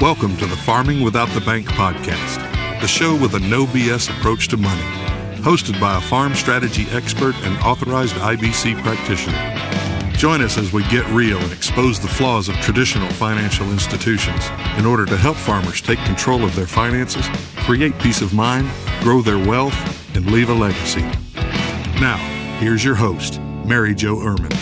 Welcome to the Farming Without the Bank podcast, the show with a no BS approach to money, hosted by a farm strategy expert and authorized IBC practitioner. Join us as we get real and expose the flaws of traditional financial institutions in order to help farmers take control of their finances, create peace of mind, grow their wealth, and leave a legacy. Now, here's your host, Mary Jo Ehrman.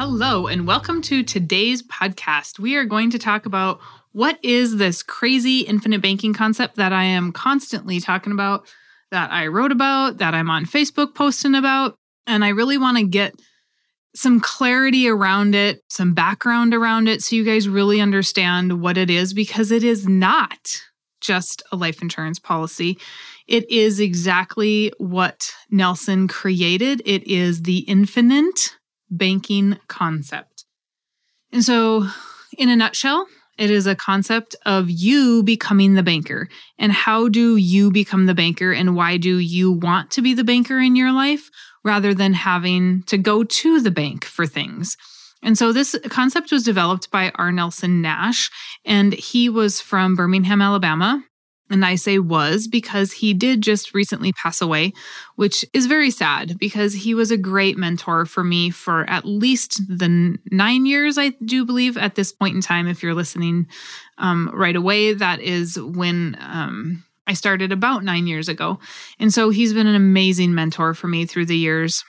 Hello, and welcome to today's podcast. We are going to talk about what is this crazy infinite banking concept that I am constantly talking about, that I wrote about, that I'm on Facebook posting about, and I really want to get some clarity around it, some background around it, so you guys really understand what it is, because it is not just a life insurance policy. It is exactly what Nelson created. It is the infinite banking concept. And so, in a nutshell, it is a concept of you becoming the banker. And how do you become the banker, and why do you want to be the banker in your life rather than having to go to the bank for things? And so this concept was developed by R. Nelson Nash, and he was from Birmingham, Alabama. And I say was because he did just recently pass away, which is very sad because he was a great mentor for me for at least the 9 years, I do believe, at this point in time. If you're listening right away, that is when I started about 9 years ago. And so he's been an amazing mentor for me through the years.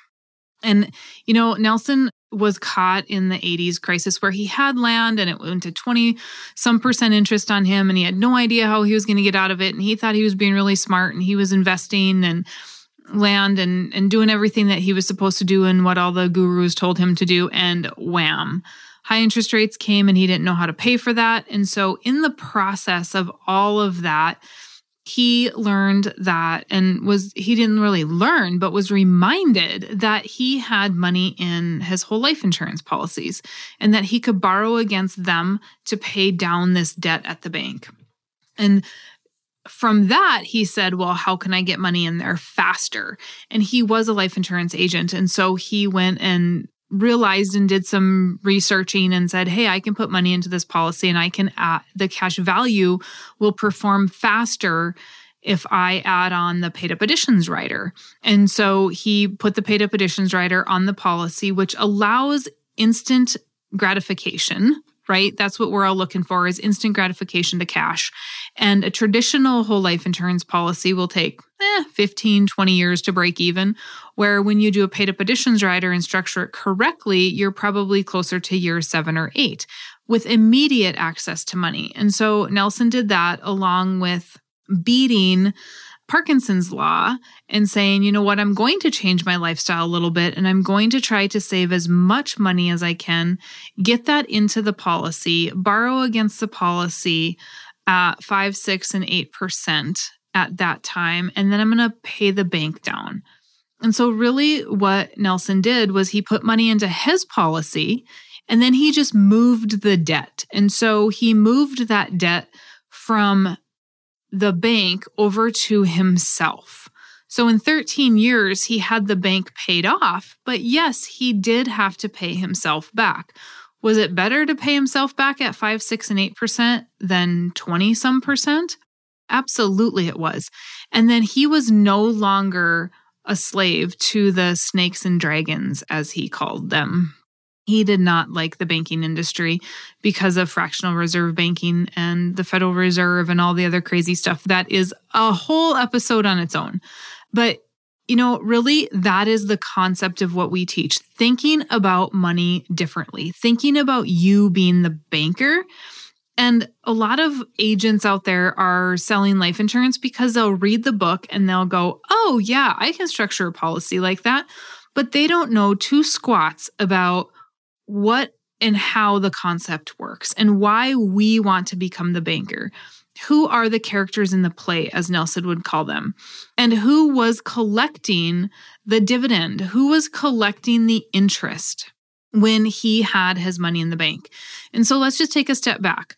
And, you know, Nelson was caught in the 80s crisis where he had land and it went to 20-some% interest on him, and he had no idea how he was going to get out of it. And he thought he was being really smart, and he was investing and land and doing everything that he was supposed to do and what all the gurus told him to do. And wham, high interest rates came, and he didn't know how to pay for that. And so in the process of all of that, he learned that and was reminded that he had money in his whole life insurance policies and that he could borrow against them to pay down this debt at the bank. And from that, he said, well, how can I get money in there faster? And he was a life insurance agent. And so he went and realized and did some researching and said, hey, I can put money into this policy and I can add, the cash value will perform faster if I add on the paid up additions rider. And so he put the paid up additions rider on the policy, which allows instant gratification, right? That's what we're all looking for, is instant gratification to cash. And a traditional whole life insurance policy will take 15, 20 years to break even, where when you do a paid-up additions rider and structure it correctly, you're probably closer to year 7 or 8 with immediate access to money. And so Nelson did that along with beating Parkinson's law and saying, you know what, I'm going to change my lifestyle a little bit, and I'm going to try to save as much money as I can, get that into the policy, borrow against the policy at 5, 6, and 8% at that time, and then I'm going to pay the bank down. And so really what Nelson did was he put money into his policy, and then he just moved the debt. And so he moved that debt from the bank over to himself. So in 13 years, he had the bank paid off, but yes, he did have to pay himself back. Was it better to pay himself back at 5, 6, and 8% than 20-some percent? Absolutely it was. And then he was no longer a slave to the snakes and dragons, as he called them. He did not like the banking industry because of fractional reserve banking and the Federal Reserve and all the other crazy stuff. That is a whole episode on its own. But, you know, really, that is the concept of what we teach. Thinking about money differently. Thinking about you being the banker. And a lot of agents out there are selling life insurance because they'll read the book and they'll go, oh, yeah, I can structure a policy like that. But they don't know two squats about what and how the concept works and why we want to become the banker. Who are the characters in the play, as Nelson would call them? And who was collecting the dividend? Who was collecting the interest when he had his money in the bank? And so let's just take a step back.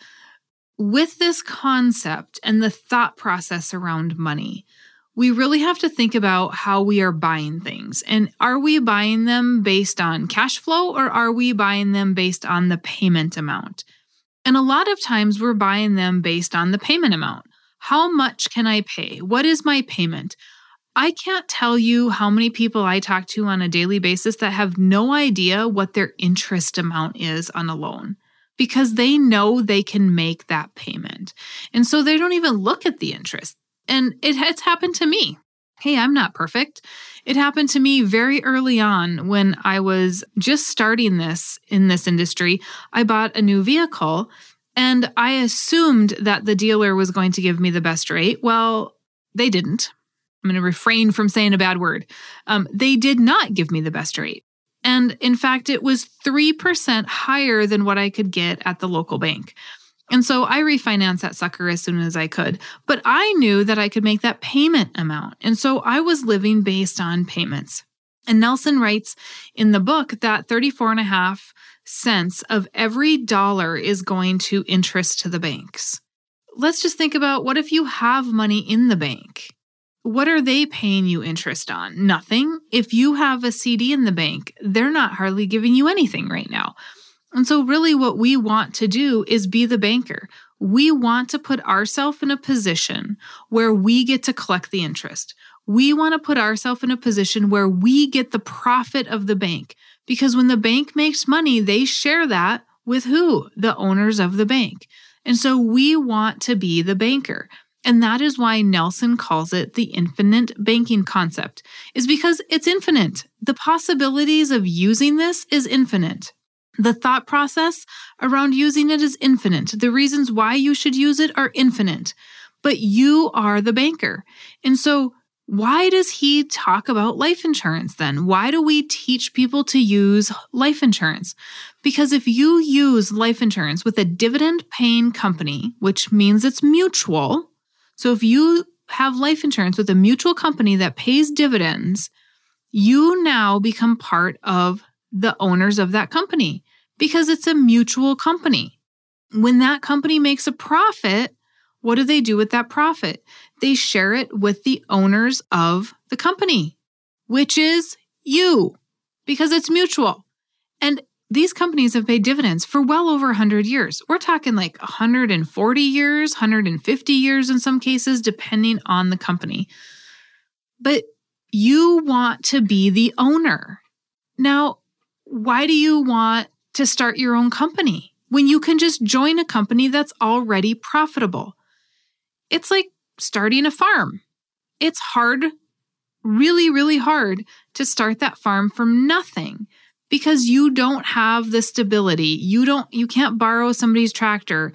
With this concept and the thought process around money, we really have to think about how we are buying things. And are we buying them based on cash flow, or are we buying them based on the payment amount? And a lot of times we're buying them based on the payment amount. How much can I pay? What is my payment? I can't tell you how many people I talk to on a daily basis that have no idea what their interest amount is on a loan, because they know they can make that payment. And so they don't even look at the interest. And it's happened to me. Hey, I'm not perfect. It happened to me very early on when I was just starting this in this industry. I bought a new vehicle and I assumed that the dealer was going to give me the best rate. Well, they didn't. I'm going to refrain from saying a bad word. They did not give me the best rate. And in fact, it was 3% higher than what I could get at the local bank. And so I refinanced that sucker as soon as I could. But I knew that I could make that payment amount. And so I was living based on payments. And Nelson writes in the book that 34.5 cents of every dollar is going to interest to the banks. Let's just think about, what if you have money in the bank? What are they paying you interest on? Nothing. If you have a CD in the bank, they're not hardly giving you anything right now. And so really what we want to do is be the banker. We want to put ourselves in a position where we get to collect the interest. We want to put ourselves in a position where we get the profit of the bank. Because when the bank makes money, they share that with who? The owners of the bank. And so we want to be the banker. And that is why Nelson calls it the infinite banking concept, is because it's infinite. The possibilities of using this is infinite. The thought process around using it is infinite. The reasons why you should use it are infinite, but you are the banker. And so why does he talk about life insurance then? Why do we teach people to use life insurance? Because if you use life insurance with a dividend-paying company, which means it's mutual. So if you have life insurance with a mutual company that pays dividends, you now become part of the owners of that company because it's a mutual company. When that company makes a profit, what do they do with that profit? They share it with the owners of the company, which is you, because it's mutual. And these companies have paid dividends for well over 100 years. We're talking like 140 years, 150 years in some cases, depending on the company. But you want to be the owner. Now, why do you want to start your own company when you can just join a company that's already profitable? It's like starting a farm. It's hard, really, really hard to start that farm from nothing. Because you don't have the stability. You can't borrow somebody's tractor.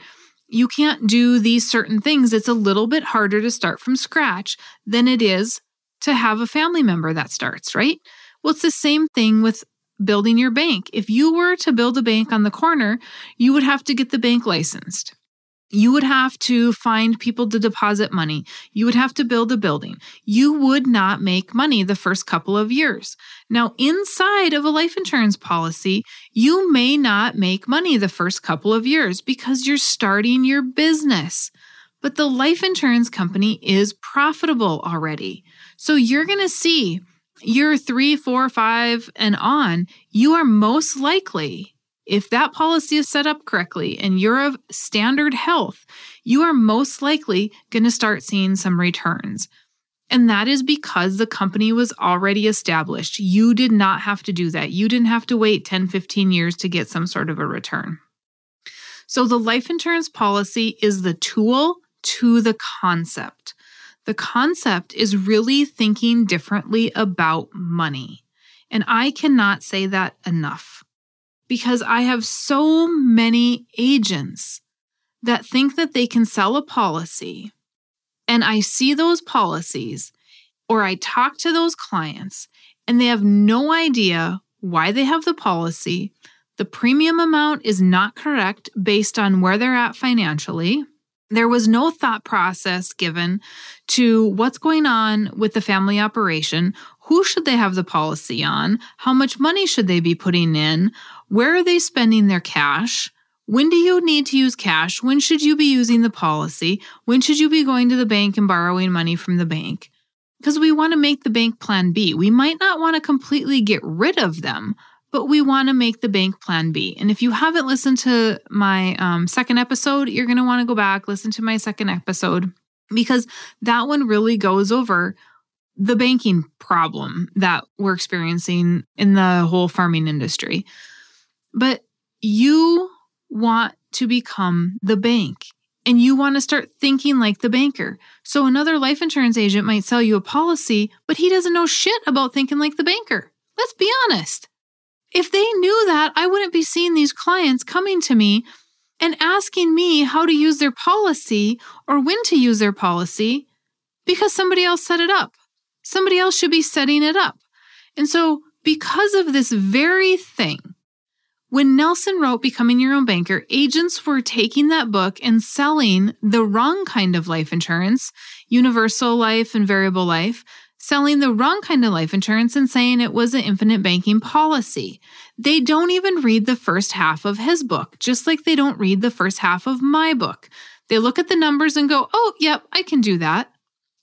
You can't do these certain things. It's a little bit harder to start from scratch than it is to have a family member that starts, right? Well, it's the same thing with building your bank. If you were to build a bank on the corner, you would have to get the bank licensed. You would have to find people to deposit money. You would have to build a building. You would not make money the first couple of years. Now, inside of a life insurance policy, you may not make money the first couple of years because you're starting your business. But the life insurance company is profitable already. So you're going to see year 3, 4, 5, and on, you are most likely, if that policy is set up correctly and you're of standard health, you are most likely going to start seeing some returns. And that is because the company was already established. You did not have to do that. You didn't have to wait 10, 15 years to get some sort of a return. So the life insurance policy is the tool to the concept. The concept is really thinking differently about money. And I cannot say that enough. Because I have so many agents that think that they can sell a policy, and I see those policies or I talk to those clients and they have no idea why they have the policy. The premium amount is not correct based on where they're at financially. There was no thought process given to what's going on with the family operation. Who should they have the policy on? How much money should they be putting in? Where are they spending their cash? When do you need to use cash? When should you be using the policy? When should you be going to the bank and borrowing money from the bank? because we want to make the bank plan B. We might not want to completely get rid of them, but we want to make the bank plan B. And if you haven't listened to my second episode, you're going to want to go back, listen to my second episode, because that one really goes over the banking problem that we're experiencing in the whole farming industry. But you want to become the bank, and you want to start thinking like the banker. So another life insurance agent might sell you a policy, but he doesn't know shit about thinking like the banker. Let's be honest. If they knew that, I wouldn't be seeing these clients coming to me and asking me how to use their policy or when to use their policy, because somebody else set it up. Somebody else should be setting it up. And so because of this very thing, when Nelson wrote Becoming Your Own Banker, agents were taking that book and selling the wrong kind of life insurance, universal life and variable life, selling the wrong kind of life insurance and saying it was an infinite banking policy. They don't even read the first half of his book, just like they don't read the first half of my book. They look at the numbers and go, oh, yep, I can do that.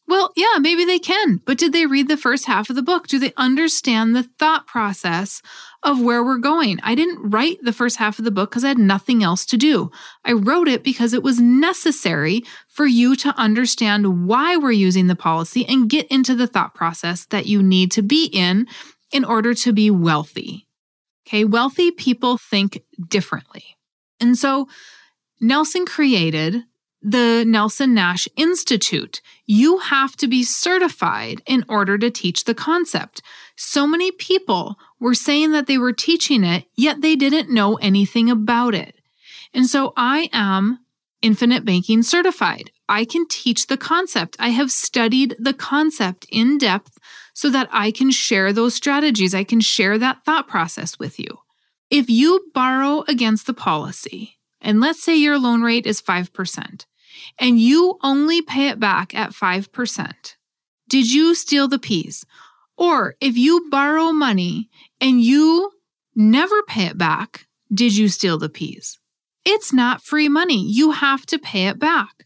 Well, yeah, maybe they can, but did they read the first half of the book? Do they understand the thought process of where we're going? I didn't write the first half of the book because I had nothing else to do. I wrote it because it was necessary for you to understand why we're using the policy and get into the thought process that you need to be in order to be wealthy. Okay, wealthy people think differently. And so Nelson created the Nelson Nash Institute. You have to be certified in order to teach the concept. So many people were saying that they were teaching it, yet they didn't know anything about it. And so I am Infinite Banking certified. I can teach the concept. I have studied the concept in depth so that I can share those strategies. I can share that thought process with you. If you borrow against the policy, and let's say your loan rate is 5%, and you only pay it back at 5%, did you steal the peas? Or if you borrow money and you never pay it back, did you steal the peas? It's not free money. You have to pay it back.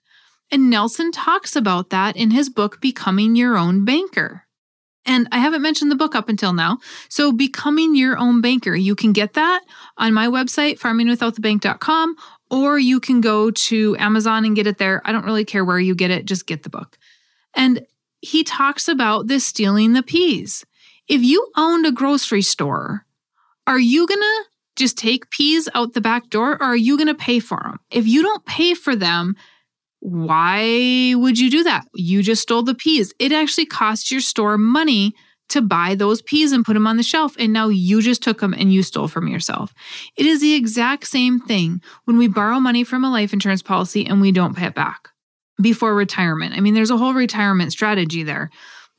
And Nelson talks about that in his book, Becoming Your Own Banker. And I haven't mentioned the book up until now. So Becoming Your Own Banker, you can get that on my website, farmingwithoutthebank.com, or you can go to Amazon and get it there. I don't really care where you get it. Just get the book. And he talks about this stealing the peas. If you owned a grocery store, are you going to just take peas out the back door, or are you going to pay for them? If you don't pay for them, why would you do that? You just stole the peas. It actually costs your store money to buy those peas and put them on the shelf, and now you just took them and you stole from yourself. It is the exact same thing when we borrow money from a life insurance policy and we don't pay it back before retirement. I mean, there's a whole retirement strategy there,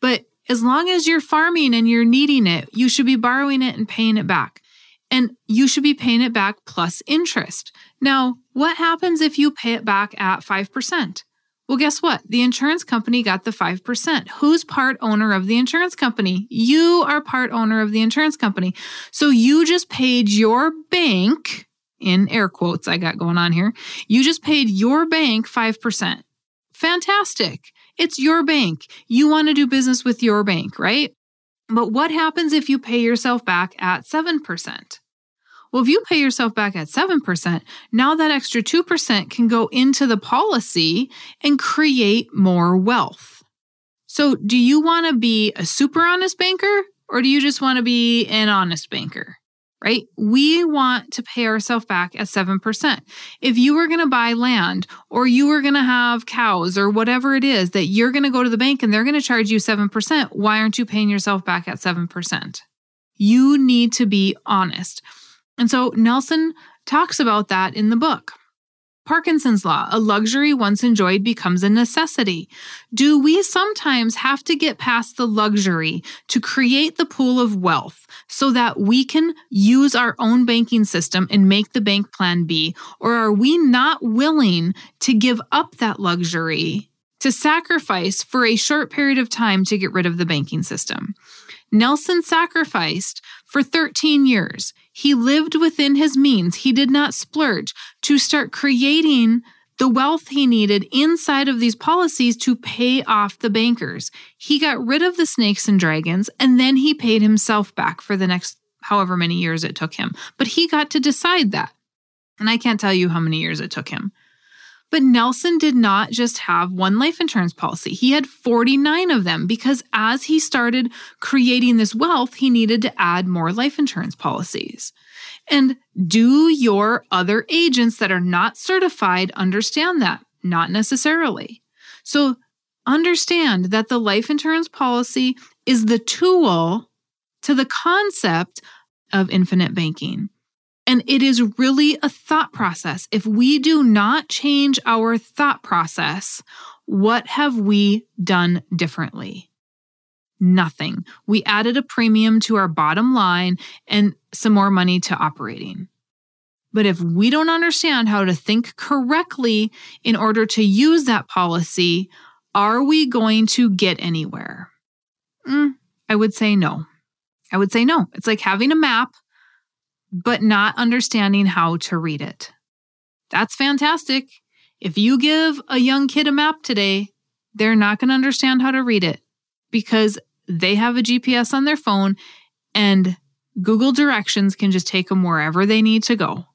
but as long as you're farming and you're needing it, you should be borrowing it and paying it back, and you should be paying it back plus interest. Now, what happens if you pay it back at 5%? Well, guess what? The insurance company got the 5%. Who's part owner of the insurance company? You are part owner of the insurance company. So you just paid your bank, in air quotes I got going on here, you just paid your bank 5%. Fantastic. It's your bank. You want to do business with your bank, right? But what happens if you pay yourself back at 7%? Well, if you pay yourself back at 7%, now that extra 2% can go into the policy and create more wealth. So do you want to be a super honest banker, or do you just want to be an honest banker, right? We want to pay ourselves back at 7%. If you were going to buy land, or you were going to have cows, or whatever it is that you're going to go to the bank and they're going to charge you 7%, why aren't you paying yourself back at 7%? You need to be honest. And so Nelson talks about that in the book. Parkinson's law, a luxury once enjoyed becomes a necessity. Do we sometimes have to get past the luxury to create the pool of wealth so that we can use our own banking system and make the bank plan B? Or are we not willing to give up that luxury to sacrifice for a short period of time to get rid of the banking system? Nelson sacrificed for 13 years. He lived within his means. He did not splurge to start creating the wealth he needed inside of these policies to pay off the bankers. He got rid of the snakes and dragons, and then he paid himself back for the next however many years it took him. But he got to decide that. And I can't tell you how many years it took him. But Nelson did not just have one life insurance policy. He had 49 of them because as he started creating this wealth, he needed to add more life insurance policies. And do your other agents that are not certified understand that? Not necessarily. So understand that the life insurance policy is the tool to the concept of infinite banking. And it is really a thought process. If we do not change our thought process, what have we done differently? Nothing. We added a premium to our bottom line and some more money to operating. But if we don't understand how to think correctly in order to use that policy, are we going to get anywhere? I would say no. I would say no. It's like having a map, but not understanding how to read it. That's fantastic. If you give a young kid a map today, they're not going to understand how to read it because they have a GPS on their phone and Google Directions can just take them wherever they need to go.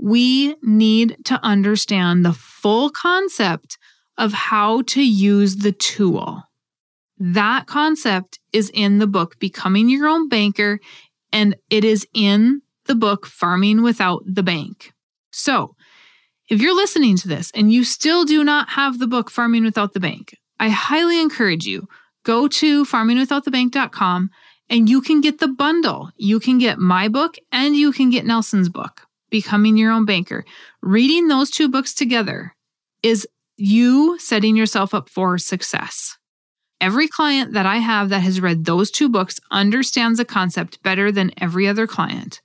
We need to understand the full concept of how to use the tool. That concept is in the book, Becoming Your Own Banker, and it is in the book, Farming Without the Bank. So if you're listening to this and you still do not have the book, Farming Without the Bank, I highly encourage you, go to farmingwithoutthebank.com and you can get the bundle. You can get my book and you can get Nelson's book, Becoming Your Own Banker. Reading those two books together is you setting yourself up for success. Every client that I have that has read those two books understands the concept better than every other client.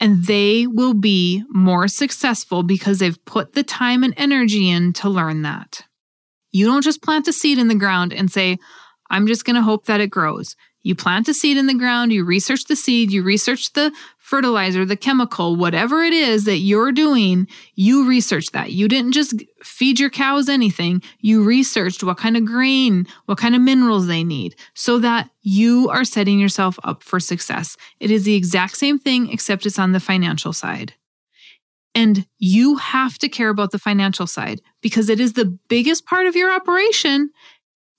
And they will be more successful because they've put the time and energy in to learn that. You don't just plant a seed in the ground and say, I'm just going to hope that it grows. You plant a seed in the ground, you research the seed, you research the fertilizer, the chemical, whatever it is that you're doing, you research that. You didn't just feed your cows anything. You researched what kind of grain, what kind of minerals they need so that you are setting yourself up for success. It is the exact same thing, except it's on the financial side. And you have to care about the financial side because it is the biggest part of your operation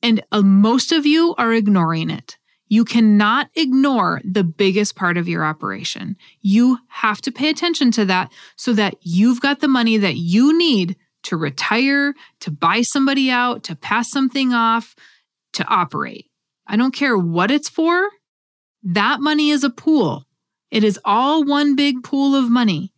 and most of you are ignoring it. You cannot ignore the biggest part of your operation. You have to pay attention to that so that you've got the money that you need to retire, to buy somebody out, to pass something off, to operate. I don't care what it's for. That money is a pool. It is all one big pool of money.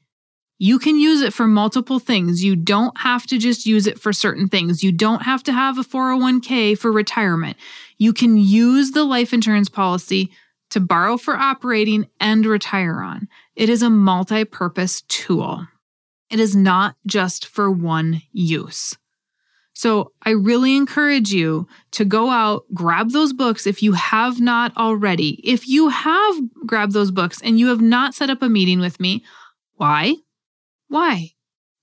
You can use it for multiple things. You don't have to just use it for certain things. You don't have to have a 401k for retirement. You can use the life insurance policy to borrow for operating and retire on. It is a multi-purpose tool. It is not just for one use. So I really encourage you to go out, grab those books if you have not already. If you have grabbed those books and you have not set up a meeting with me, why? Why?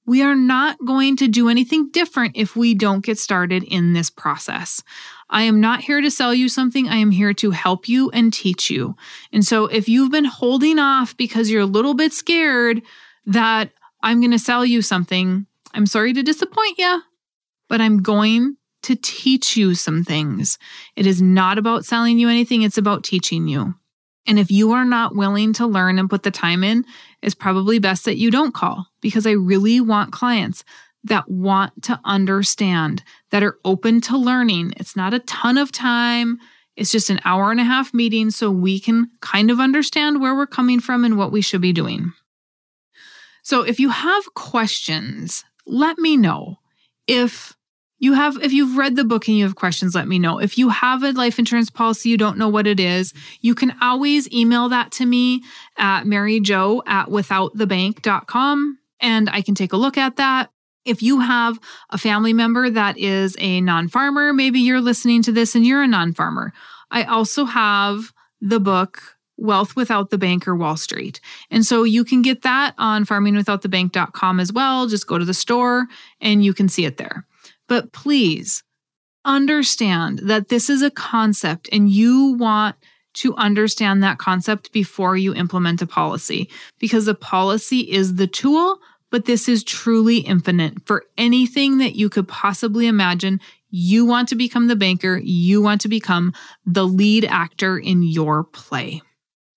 We are not going to do anything different if we don't get started in this process. I am not here to sell you something. I am here to help you and teach you. And so if you've been holding off because you're a little bit scared that I'm going to sell you something, I'm sorry to disappoint you, but I'm going to teach you some things. It is not about selling you anything. It's about teaching you. And if you are not willing to learn and put the time in, it's probably best that you don't call because I really want clients that want to understand, that are open to learning. It's not a ton of time. It's just an hour and a half meeting so we can kind of understand where we're coming from and what we should be doing. So if you have questions, let me know. If you've read the book and you have questions, let me know. If you have a life insurance policy, you don't know what it is, you can always email that to me at maryjo@withoutthebank.com and I can take a look at that. If you have a family member that is a non-farmer, maybe you're listening to this and you're a non-farmer. I also have the book Wealth Without the Bank or Wall Street. And so you can get that on farmingwithoutthebank.com as well. Just go to the store and you can see it there. But please understand that this is a concept and you want to understand that concept before you implement a policy, because the policy is the tool, but this is truly infinite. For anything that you could possibly imagine, you want to become the banker, you want to become the lead actor in your play.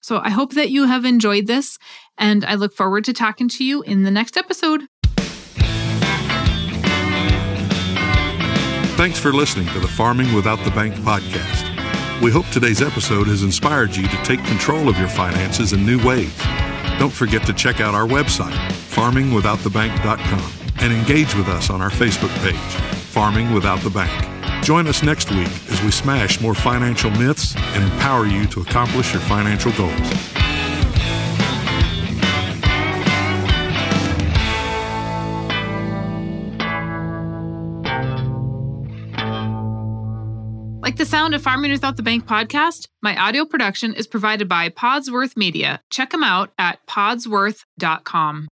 So I hope that you have enjoyed this, and I look forward to talking to you in the next episode. Thanks for listening to the Farming Without the Bank podcast. We hope today's episode has inspired you to take control of your finances in new ways. Don't forget to check out our website, farmingwithoutthebank.com, and engage with us on our Facebook page, Farming Without the Bank. Join us next week as we smash more financial myths and empower you to accomplish your financial goals. Like the sound of Farming Without the Bank podcast, my audio production is provided by Podsworth Media. Check them out at podsworth.com.